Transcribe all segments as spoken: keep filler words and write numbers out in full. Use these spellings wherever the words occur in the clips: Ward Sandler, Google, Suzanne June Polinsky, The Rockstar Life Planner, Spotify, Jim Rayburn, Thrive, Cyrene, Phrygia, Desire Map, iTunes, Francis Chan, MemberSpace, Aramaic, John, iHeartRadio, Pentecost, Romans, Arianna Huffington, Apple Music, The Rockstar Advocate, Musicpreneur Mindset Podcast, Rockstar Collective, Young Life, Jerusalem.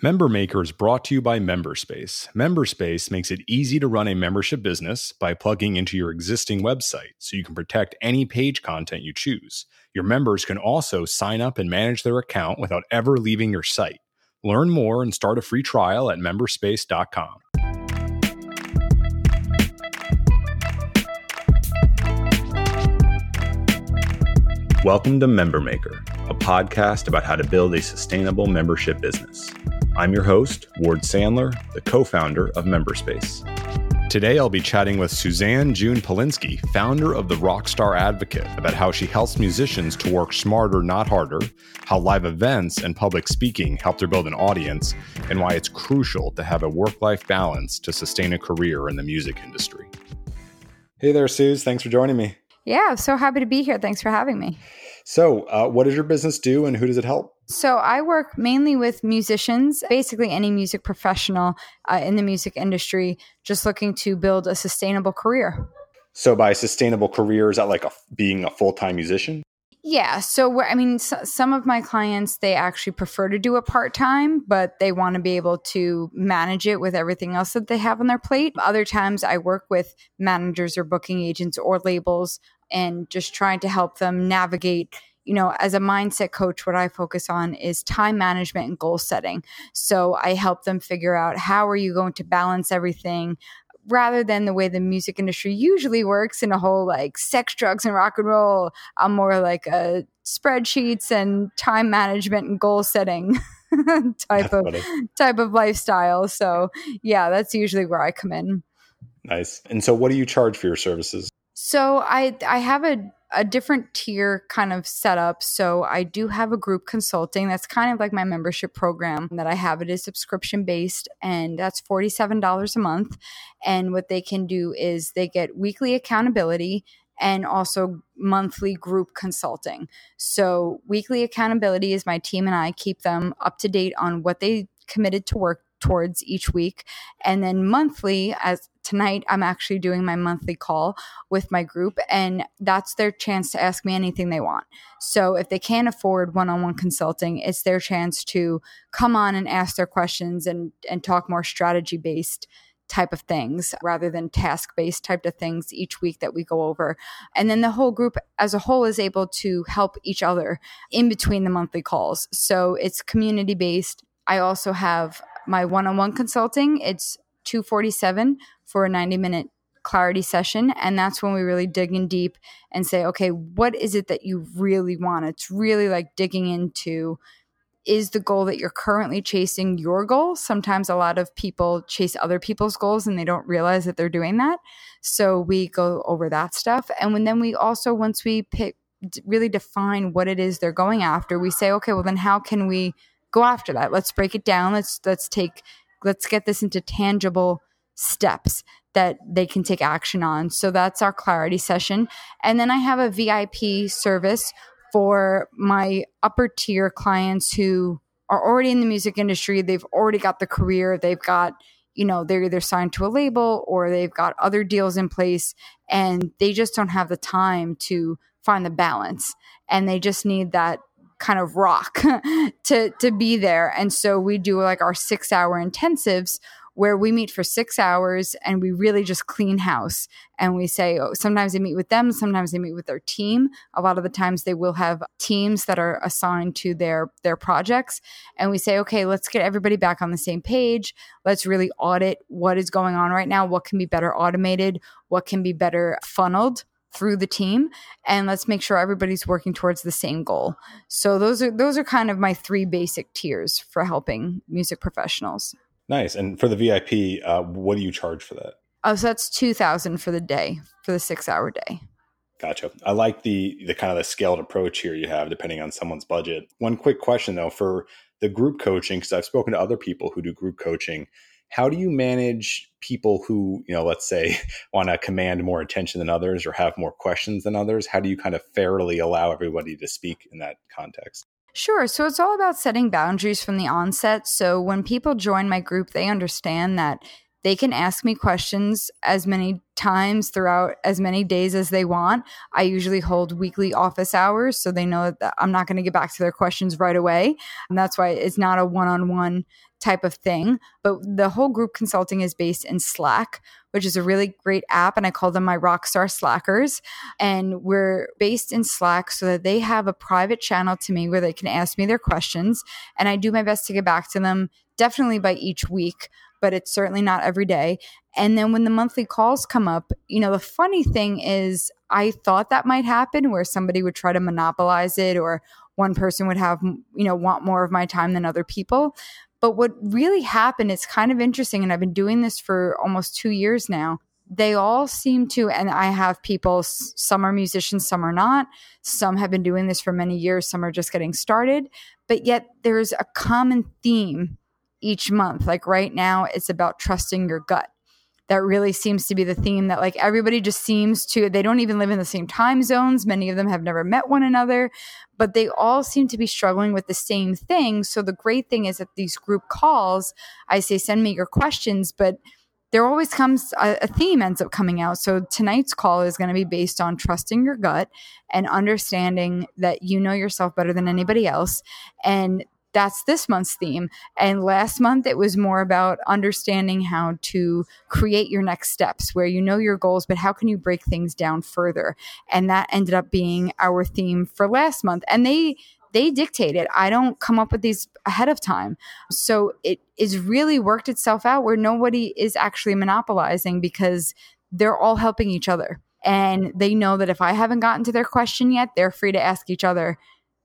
Member Maker is brought to you by MemberSpace. MemberSpace makes it easy to run a membership business by plugging into your existing website so you can protect any page content you choose. Your members can also sign up and manage their account without ever leaving your site. Learn more and start a free trial at memberspace dot com. Welcome to Member Maker, a podcast about how to build a sustainable membership business. I'm your host, Ward Sandler, the co-founder of MemberSpace. Today, I'll be chatting with Suzanne June Polinsky, founder of The Rockstar Advocate, about how she helps musicians to work smarter, not harder, how live events and public speaking helped her build an audience, and why it's crucial to have a work-life balance to sustain a career in the music industry. Hey there, Suze. Thanks for joining me. Yeah, I'm so happy to be here. Thanks for having me. So uh, what does your business do and who does it help? So I work mainly with musicians, basically any music professional uh, in the music industry, just looking to build a sustainable career. So by sustainable career, is that like a, being a full-time musician? Yeah. So, I mean, so, some of my clients, they actually prefer to do it part-time, but they want to be able to manage it with everything else that they have on their plate. Other times I work with managers or booking agents or labels and just trying to help them navigate. You know, as a mindset coach, what I focus on is time management and goal setting. So I help them figure out how are you going to balance everything rather than the way the music industry usually works in a whole like sex, drugs, and rock and roll. I'm more like a spreadsheets and time management and goal setting type of type of lifestyle. So yeah, that's usually where I come in. Nice. And so what do you charge for your services? So I I have a, a different tier kind of setup. So I do have a group consulting. That's kind of like my membership program that I have. It is subscription based, and that's forty-seven dollars a month. And what they can do is they get weekly accountability and also monthly group consulting. So weekly accountability is my team and I keep them up to date on what they committed to work towards each week. And then monthly, as tonight, I'm actually doing my monthly call with my group, and that's their chance to ask me anything they want. So if they can't afford one-on-one consulting, it's their chance to come on and ask their questions and, and talk more strategy-based type of things rather than task-based type of things each week that we go over. And then the whole group as a whole is able to help each other in between the monthly calls. So it's community-based. I also have my one-on-one consulting. It's two forty-seven for a ninety minute clarity session. And that's when we really dig in deep and say, okay, what is it that you really want? It's really like digging into, is the goal that you're currently chasing your goal? Sometimes a lot of people chase other people's goals and they don't realize that they're doing that. So we go over that stuff. And when, then we also, once we pick, really define what it is they're going after, we say, okay, well then how can we go after that? Let's break it down. Let's let's take let's get this into tangible steps that they can take action on. So that's our clarity session. And then I have a V I P service for my upper tier clients who are already in the music industry. They've already got the career. They've got, you know, they're either signed to a label or they've got other deals in place and they just don't have the time to find the balance. And they just need that kind of rock to to be there. And so we do like our six hour intensives where we meet for six hours and we really just clean house. And we say, oh, sometimes I meet with them, sometimes I meet with their team. A lot of the times they will have teams that are assigned to their, their projects. And we say, okay, let's get everybody back on the same page. Let's really audit what is going on right now, what can be better automated, what can be better funneled through the team, and let's make sure everybody's working towards the same goal. So those are those are kind of my three basic tiers for helping music professionals. Nice. And for the V I P, uh, what do you charge for that? Oh, so that's two thousand dollars for the day, for the six hour day. Gotcha. I like the the kind of the scaled approach here you have depending on someone's budget. One quick question though, for the group coaching, because I've spoken to other people who do group coaching, how do you manage people who, you know, let's say want to command more attention than others or have more questions than others? How do you kind of fairly allow everybody to speak in that context? Sure. So it's all about setting boundaries from the onset. So when people join my group, they understand that they can ask me questions as many times throughout as many days as they want. I usually hold weekly office hours, so they know that I'm not going to get back to their questions right away. And that's why it's not a one-on-one type of thing. But the whole group consulting is based in Slack, which is a really great app. And I call them my Rockstar Slackers. And we're based in Slack so that they have a private channel to me where they can ask me their questions. And I do my best to get back to them definitely by each week, but it's certainly not every day. And then when the monthly calls come up, you know, the funny thing is I thought that might happen where somebody would try to monopolize it or one person would have, you know, want more of my time than other people. But what really happened, it's kind of interesting, and I've been doing this for almost two years now. They all seem to, and I have people, some are musicians, some are not. Some have been doing this for many years. Some are just getting started. But yet there's a common theme each month. Like right now, it's about trusting your gut. That really seems to be the theme that like everybody just seems to, they don't even live in the same time zones. Many of them have never met one another, but they all seem to be struggling with the same thing. So the great thing is that these group calls, I say, send me your questions, but there always comes a, a theme ends up coming out. So tonight's call is going to be based on trusting your gut and understanding that you know yourself better than anybody else. And that's this month's theme. And last month, it was more about understanding how to create your next steps where you know your goals, but how can you break things down further? And that ended up being our theme for last month. And they they dictate it. I don't come up with these ahead of time. So it is really worked itself out where nobody is actually monopolizing because they're all helping each other. And they know that if I haven't gotten to their question yet, they're free to ask each other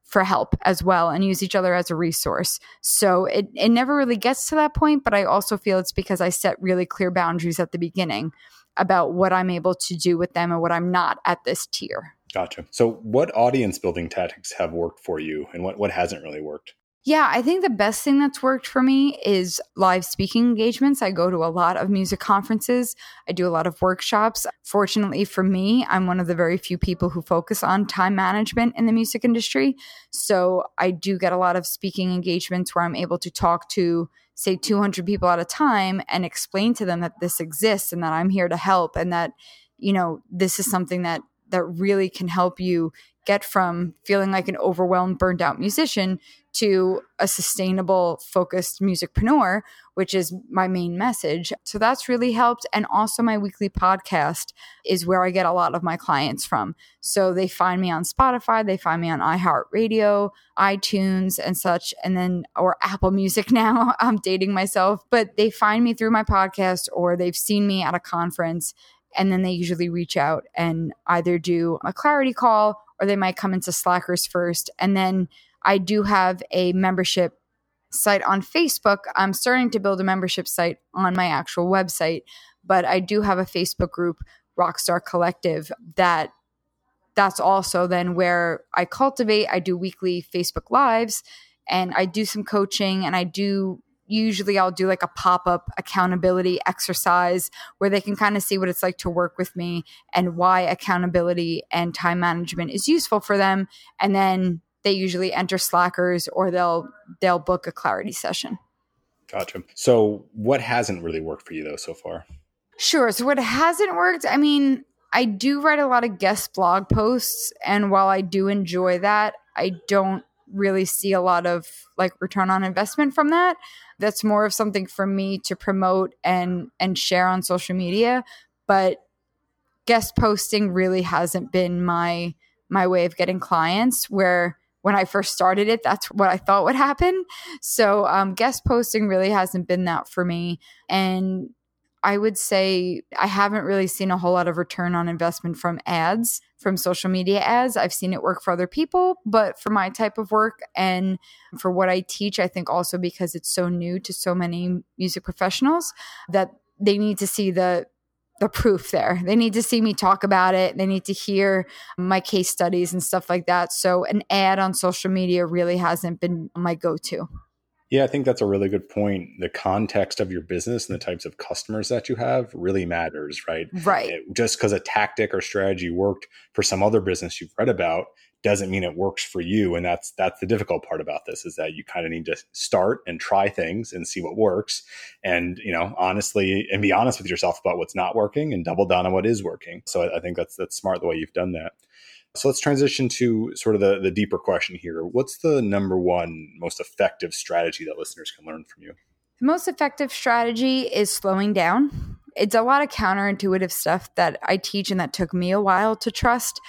for help as well and use each other as a resource. So it, it never really gets to that point, but I also feel it's because I set really clear boundaries at the beginning about what I'm able to do with them and what I'm not at this tier. Gotcha. So what audience building tactics have worked for you and what, what hasn't really worked? Yeah, I think the best thing that's worked for me is live speaking engagements. I go to a lot of music conferences. I do a lot of workshops. Fortunately for me, I'm one of the very few people who focus on time management in the music industry. So I do get a lot of speaking engagements where I'm able to talk to, say, two hundred people at a time and explain to them that this exists and that I'm here to help and that, you know, this is something that that really can help you get from feeling like an overwhelmed, burned out musician to a sustainable, focused musicpreneur, which is my main message. So that's really helped. And also my weekly podcast is where I get a lot of my clients from. So they find me on Spotify, they find me on iHeartRadio, iTunes and such, and then, or Apple Music now, I'm dating myself, but they find me through my podcast or they've seen me at a conference. And then they usually reach out and either do a clarity call or they might come into Slackers first. And then I do have a membership site on Facebook. I'm starting to build a membership site on my actual website, but I do have a Facebook group, Rockstar Collective, that that's also then where I cultivate. I do weekly Facebook Lives and I do some coaching and I do usually I'll do like a pop-up accountability exercise where they can kind of see what it's like to work with me and why accountability and time management is useful for them. And then they usually enter Slackers or they'll they'll book a clarity session. Gotcha. So what hasn't really worked for you though so far? Sure. So what hasn't worked, I mean, I do write a lot of guest blog posts. And while I do enjoy that, I don't really see a lot of like return on investment from that. That's more of something for me to promote and and share on social media. But guest posting really hasn't been my my way of getting clients, where when I first started it, that's what I thought would happen. So um, guest posting really hasn't been that for me. And I would say I haven't really seen a whole lot of return on investment from ads, from social media ads. I've seen it work for other people, but for my type of work and for what I teach, I think also because it's so new to so many music professionals that they need to see the the proof there. They need to see me talk about it. They need to hear my case studies and stuff like that. So an ad on social media really hasn't been my go-to. Yeah, I think that's a really good point. The context of your business and the types of customers that you have really matters, right? Right. It, just because a tactic or strategy worked for some other business you've read about doesn't mean it works for you. And that's that's the difficult part about this, is that you kind of need to start and try things and see what works. And, you know, honestly, and be honest with yourself about what's not working and double down on what is working. So I, I think that's that's smart the way you've done that. So let's transition to sort of the, the deeper question here. What's the number one most effective strategy that listeners can learn from you? The most effective strategy is slowing down. It's a lot of counterintuitive stuff that I teach and that took me a while to trust.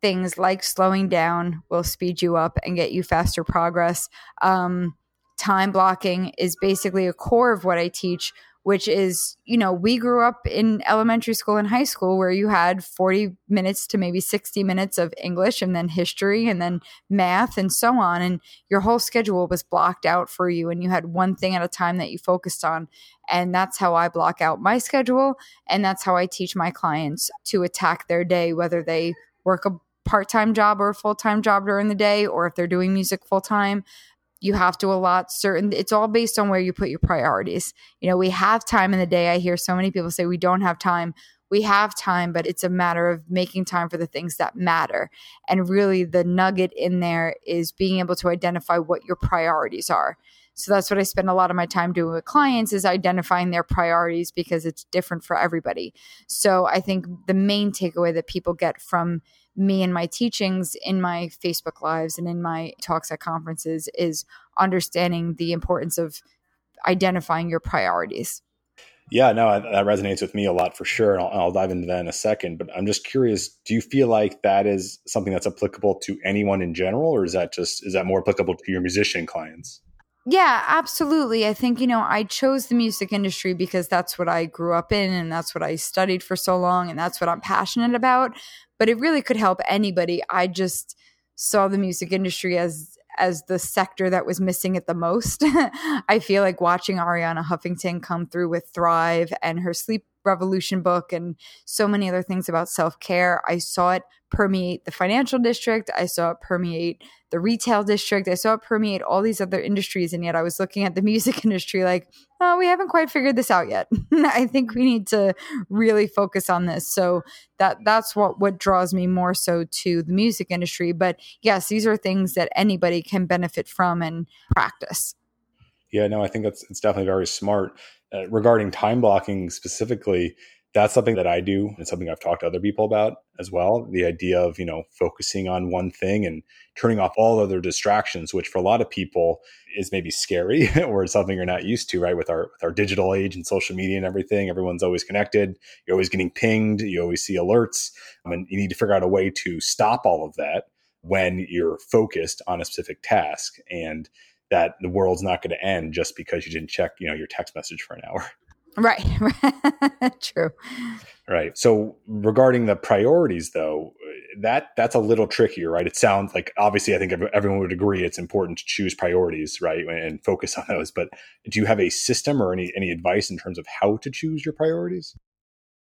Things like slowing down will speed you up and get you faster progress. Um, time blocking is basically a core of what I teach, which is, you know, we grew up in elementary school and high school where you had forty minutes to maybe sixty minutes of English and then history and then math and so on. And your whole schedule was blocked out for you and you had one thing at a time that you focused on. And that's how I block out my schedule. And that's how I teach my clients to attack their day, whether they work a part-time job or a full-time job during the day, or if they're doing music full-time. You have to allot certain, it's all based on where you put your priorities. You know, we have time in the day. I hear so many people say we don't have time. We have time, but it's a matter of making time for the things that matter. And really the nugget in there is being able to identify what your priorities are. So that's what I spend a lot of my time doing with clients, is identifying their priorities, because it's different for everybody. So I think the main takeaway that people get from me and my teachings in my Facebook Lives and in my talks at conferences is understanding the importance of identifying your priorities. Yeah, no, that resonates with me a lot for sure. And I'll, I'll dive into that in a second. But I'm just curious, do you feel like that is something that's applicable to anyone in general? Or is that just, is that more applicable to your musician clients? Yeah, absolutely. I think, you know, I chose the music industry because that's what I grew up in and that's what I studied for so long and that's what I'm passionate about. But it really could help anybody. I just saw the music industry as as the sector that was missing it the most. I feel like watching Arianna Huffington come through with Thrive and her Sleep Revolution book and so many other things about self-care. I saw it permeate the financial district. I saw it permeate the retail district. I saw it permeate all these other industries. And yet I was looking at the music industry like, oh, we haven't quite figured this out yet. I think we need to really focus on this. So that that's what, what draws me more so to the music industry. But yes, these are things that anybody can benefit from and practice. Yeah, no, I think that's it's definitely very smart. Uh, regarding time blocking specifically, that's something that I do and something I've talked to other people about as well. The idea of, you know, focusing on one thing and turning off all other distractions, which for a lot of people is maybe scary or it's something you're not used to, right? With our with our digital age and social media and everything, everyone's always connected. You're always getting pinged. You always see alerts. I mean, you need to figure out a way to stop all of that when you're focused on a specific task, and that the world's not going to end just because you didn't check, you know, your text message for an hour. Right. True. Right. So regarding the priorities, though, that that's a little trickier, right? It sounds like, obviously, I think everyone would agree it's important to choose priorities, right, and focus on those. But do you have a system or any any advice in terms of how to choose your priorities?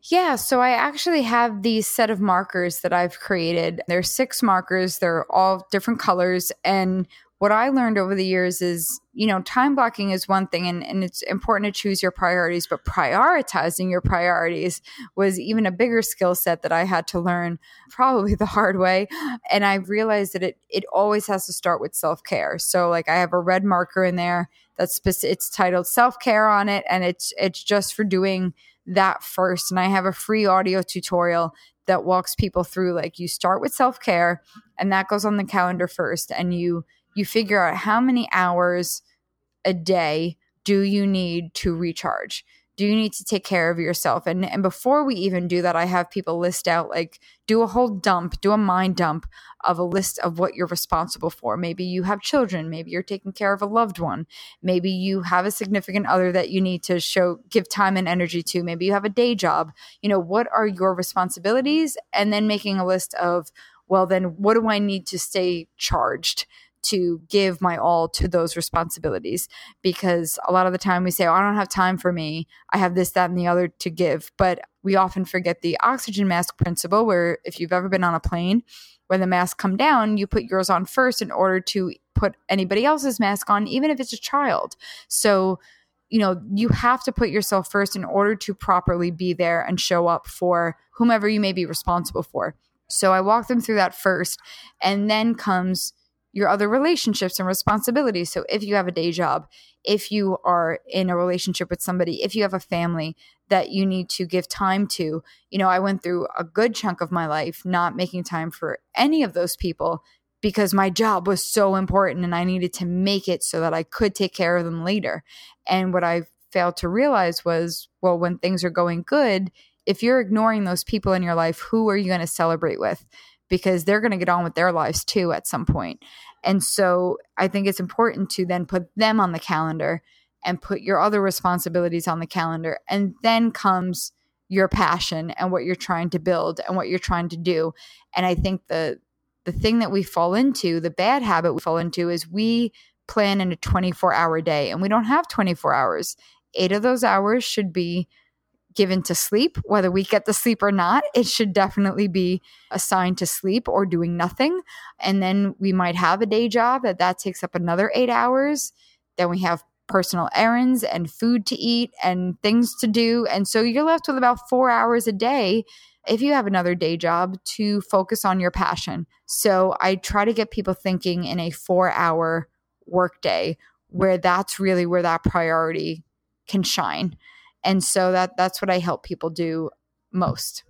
Yeah. So I actually have these set of markers that I've created. There's six markers. They're all different colors. And what I learned over the years is, you know, time blocking is one thing, and, and it's important to choose your priorities, but prioritizing your priorities was even a bigger skill set that I had to learn probably the hard way. And I realized that it it always has to start with self-care. So like I have a red marker in there that's specific, it's titled self-care on it, and it's it's just for doing that first. And I have a free audio tutorial that walks people through, like, you start with self-care and that goes on the calendar first, and you You figure out how many hours a day do you need to recharge? Do you need to take care of yourself? And and before we even do that, I have people list out, like, do a whole dump, do a mind dump of a list of what you're responsible for. Maybe you have children. Maybe you're taking care of a loved one. Maybe you have a significant other that you need to show, give time and energy to. Maybe you have a day job. You know, what are your responsibilities? And then making a list of, well, then what do I need to stay charged to give my all to those responsibilities? Because a lot of the time we say, oh, I don't have time for me. I have this, that, and the other to give. But we often forget the oxygen mask principle, where if you've ever been on a plane, when the masks come down, you put yours on first in order to put anybody else's mask on, even if it's a child. So, you know, you have to put yourself first in order to properly be there and show up for whomever you may be responsible for. So I walk them through that first, and then comes your other relationships and responsibilities. So if you have a day job, if you are in a relationship with somebody, if you have a family that you need to give time to, you know, I went through a good chunk of my life not making time for any of those people because my job was so important and I needed to make it so that I could take care of them later. And what I failed to realize was, well, when things are going good, if you're ignoring those people in your life, who are you going to celebrate with? Because they're going to get on with their lives too at some point. And so I think it's important to then put them on the calendar and put your other responsibilities on the calendar. And then comes your passion and what you're trying to build and what you're trying to do. And I think the the thing that we fall into, the bad habit we fall into, is we plan in a twenty-four hour day, and we don't have twenty-four hours. Eight of those hours should be given to sleep. Whether we get the sleep or not, it should definitely be assigned to sleep or doing nothing. And then we might have a day job that that takes up another eight hours. Then we have personal errands and food to eat and things to do. And so you're left with about four hours a day, if you have another day job, to focus on your passion. So I try to get people thinking in a four hour workday, where that's really where that priority can shine. And so that that's what I help people do most.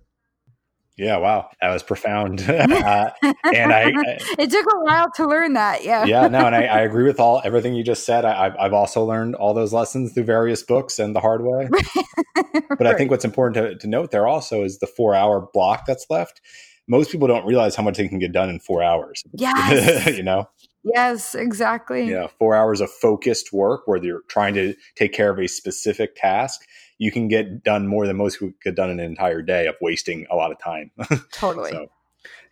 Yeah. Wow. That was profound. uh, and I, I, it took a while to learn that. Yeah. Yeah. No. And I, I agree with all, everything you just said. I, I've, I've also learned all those lessons through various books and the hard way. But right. I think what's important to, to note there also is the four hour block that's left. Most people don't realize how much they can get done in four hours. Yes. You know? Yes, exactly. Yeah. You know, four hours of focused work where you're trying to take care of a specific task. You can get done more than most people could done in an entire day of wasting a lot of time. Totally. So,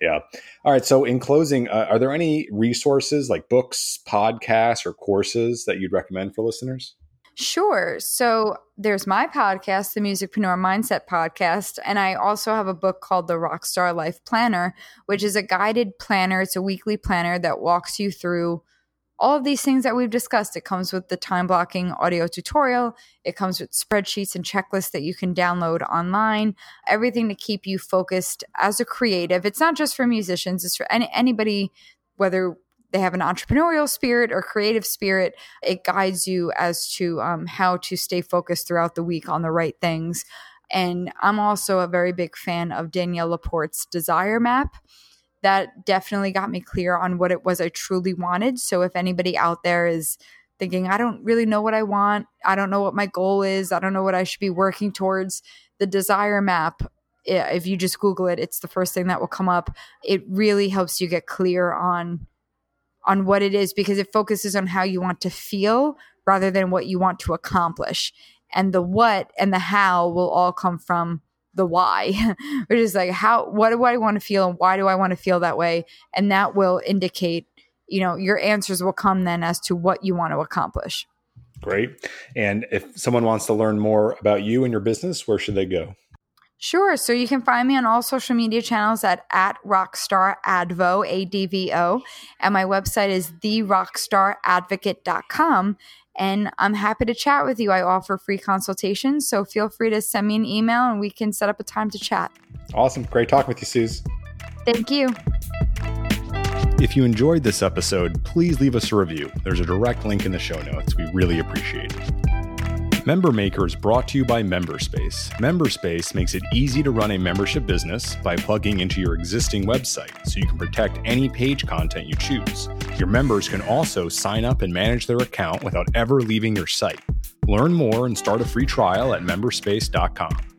yeah. All right. So in closing, uh, are there any resources like books, podcasts, or courses that you'd recommend for listeners? Sure. So there's my podcast, the Musicpreneur Mindset Podcast. And I also have a book called The Rockstar Life Planner, which is a guided planner. It's a weekly planner that walks you through all of these things that we've discussed. It comes with the time blocking audio tutorial. It comes with spreadsheets and checklists that you can download online, everything to keep you focused as a creative. It's not just for musicians. It's for any, anybody, whether they have an entrepreneurial spirit or creative spirit. It guides you as to um, how to stay focused throughout the week on the right things. And I'm also a very big fan of Danielle Laporte's Desire Map. That definitely got me clear on what it was I truly wanted. So if anybody out there is thinking, I don't really know what I want, I don't know what my goal is, I don't know what I should be working towards, the Desire Map, if you just Google it, it's the first thing that will come up. It really helps you get clear on, on what it is, because it focuses on how you want to feel rather than what you want to accomplish. And the what and the how will all come from the why, which is like, how, what do I want to feel and why do I want to feel that way? And that will indicate, you know, your answers will come then as to what you want to accomplish. Great. And if someone wants to learn more about you and your business, where should they go? Sure. So you can find me on all social media channels at, at Rockstar Advo, A D V O. And my website is the rockstar advocate dot com. And I'm happy to chat with you. I offer free consultations, so feel free to send me an email and we can set up a time to chat. Awesome. Great talking with you, Suze. Thank you. If you enjoyed this episode, please leave us a review. There's a direct link in the show notes. We really appreciate it. Member Maker is brought to you by MemberSpace. MemberSpace makes it easy to run a membership business by plugging into your existing website so you can protect any page content you choose. Your members can also sign up and manage their account without ever leaving your site. Learn more and start a free trial at memberspace dot com.